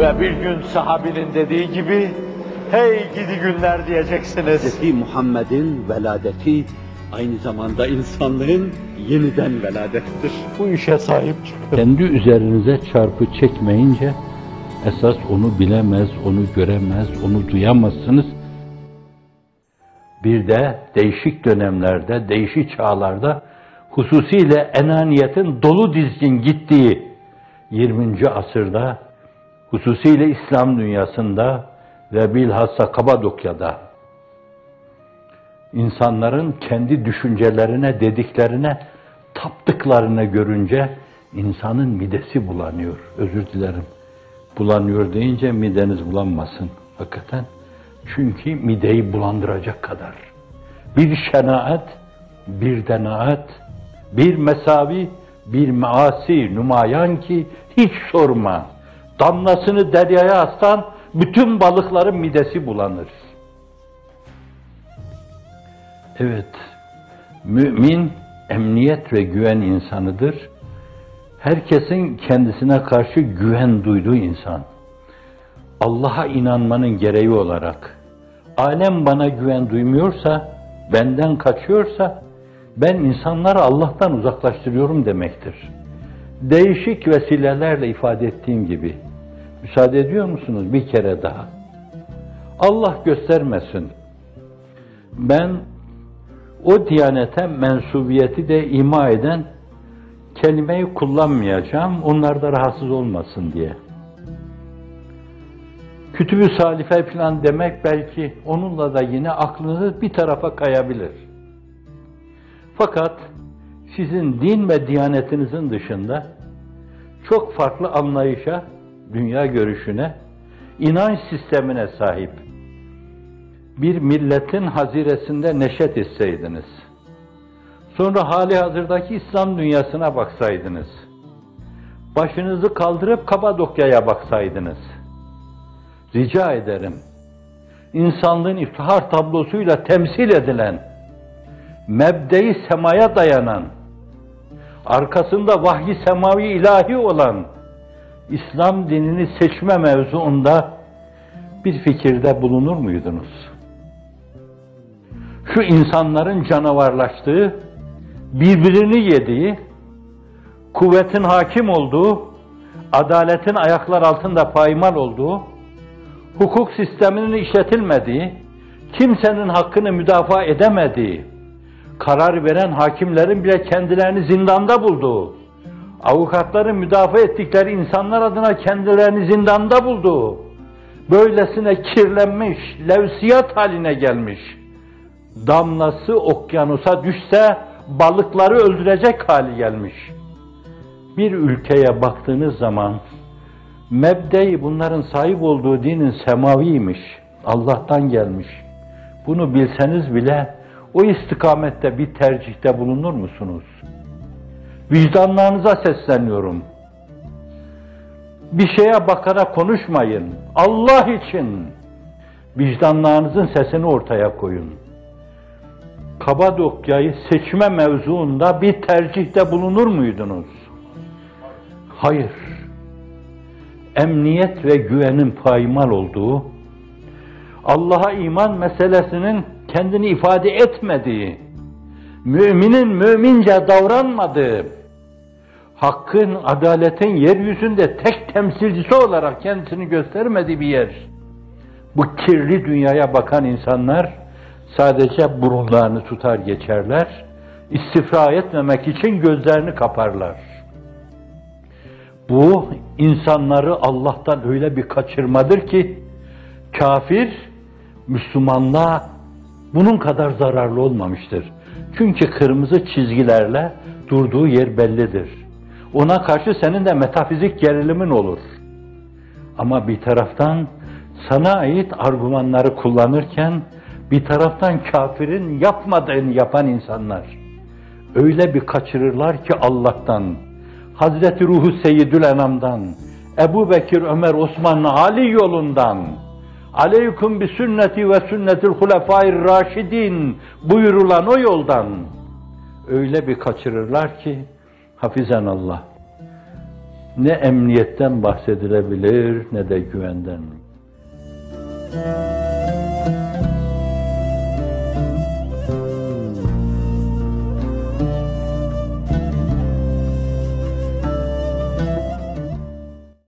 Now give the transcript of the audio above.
Ve bir gün sahabinin dediği gibi, hey gidi günler diyeceksiniz. Hz. Muhammed'in veladeti aynı zamanda insanların yeniden veladettir. Bu işe sahip çıkın. Kendi üzerinize çarpı çekmeyince, esas onu bilemez, onu göremez, onu duyamazsınız. Bir de değişik dönemlerde, değişik çağlarda, hususiyle enaniyetin dolu dizgin gittiği 20. asırda, hususiyle İslam dünyasında ve bilhassa Kapadokya'da insanların kendi düşüncelerine, dediklerine taptıklarını görünce insanın midesi bulanıyor. Özür dilerim. Bulanıyor deyince mideniz bulanmasın hakikaten. Çünkü mideyi bulandıracak kadar. Bir şenaat, bir denaat, bir mesavi, bir measi numayan ki hiç sorma. Damlasını deryaya astan bütün balıkların midesi bulanır. Evet, mümin emniyet ve güven insanıdır. Herkesin kendisine karşı güven duyduğu insan. Allah'a inanmanın gereği olarak, alem bana güven duymuyorsa, benden kaçıyorsa, ben insanları Allah'tan uzaklaştırıyorum demektir. Değişik vesilelerle ifade ettiğim gibi, müsaade ediyor musunuz bir kere daha? Allah göstermesin. Ben o diyanete mensubiyeti de ima eden kelimeyi kullanmayacağım, onlar da rahatsız olmasın diye. Kütüb-ü salife falan demek belki onunla da yine aklınız bir tarafa kayabilir. Fakat sizin din ve diyanetinizin dışında çok farklı anlayışa, dünya görüşüne, inanç sistemine sahip bir milletin haziresinde neşet etseydiniz, sonra hali hazırdaki İslam dünyasına baksaydınız, başınızı kaldırıp Kapadokya'ya baksaydınız, rica ederim, insanlığın iftihar tablosuyla temsil edilen, mebde-i semaya dayanan, arkasında vahyi semavi ilahi olan İslam dinini seçme mevzuunda bir fikirde bulunur muydunuz? Şu insanların canavarlaştığı, birbirini yediği, kuvvetin hakim olduğu, adaletin ayaklar altında paymal olduğu, hukuk sisteminin işletilmediği, kimsenin hakkını müdafaa edemediği, karar veren hakimlerin bile kendilerini zindanda bulduğu, avukatların müdafaa ettikleri insanlar adına kendilerini zindanda bulduğu, böylesine kirlenmiş, levsiyat haline gelmiş, damlası okyanusa düşse balıkları öldürecek hali gelmiş. Bir ülkeye baktığınız zaman, mebde-i bunların sahip olduğu dinin semaviymiş, Allah'tan gelmiş. Bunu bilseniz bile o istikamette bir tercihte bulunur musunuz? Vicdanlarınıza sesleniyorum. Bir şeye bakarak konuşmayın. Allah için vicdanlarınızın sesini ortaya koyun. Kapadokya'yı seçme mevzuunda bir tercihte bulunur muydunuz? Hayır. Emniyet ve güvenin paymal olduğu, Allah'a iman meselesinin kendini ifade etmediği, müminin mümince davranmadığı, hakkın, adaletin yeryüzünde tek temsilcisi olarak kendisini göstermediği bir yer. Bu kirli dünyaya bakan insanlar sadece burunlarını tutar geçerler, istifra etmemek için gözlerini kaparlar. Bu insanları Allah'tan öyle bir kaçırmadır ki, kafir, Müslümanlığa bunun kadar zararlı olmamıştır. Çünkü kırmızı çizgilerle durduğu yer bellidir. Ona karşı senin de metafizik gerilimin olur. Ama bir taraftan sana ait argümanları kullanırken, bir taraftan kafirin yapmadığını yapan insanlar öyle bir kaçırırlar ki Allah'tan, Hazreti Ruhu Seyyidül Enam'dan, Ebu Bekir, Ömer, Osman, Ali yolundan, aleyküm bi sünneti ve sünnetil hulefâir râşidîn buyurulan o yoldan öyle bir kaçırırlar ki hafizanallah, ne emniyetten bahsedilebilir ne de güvenden.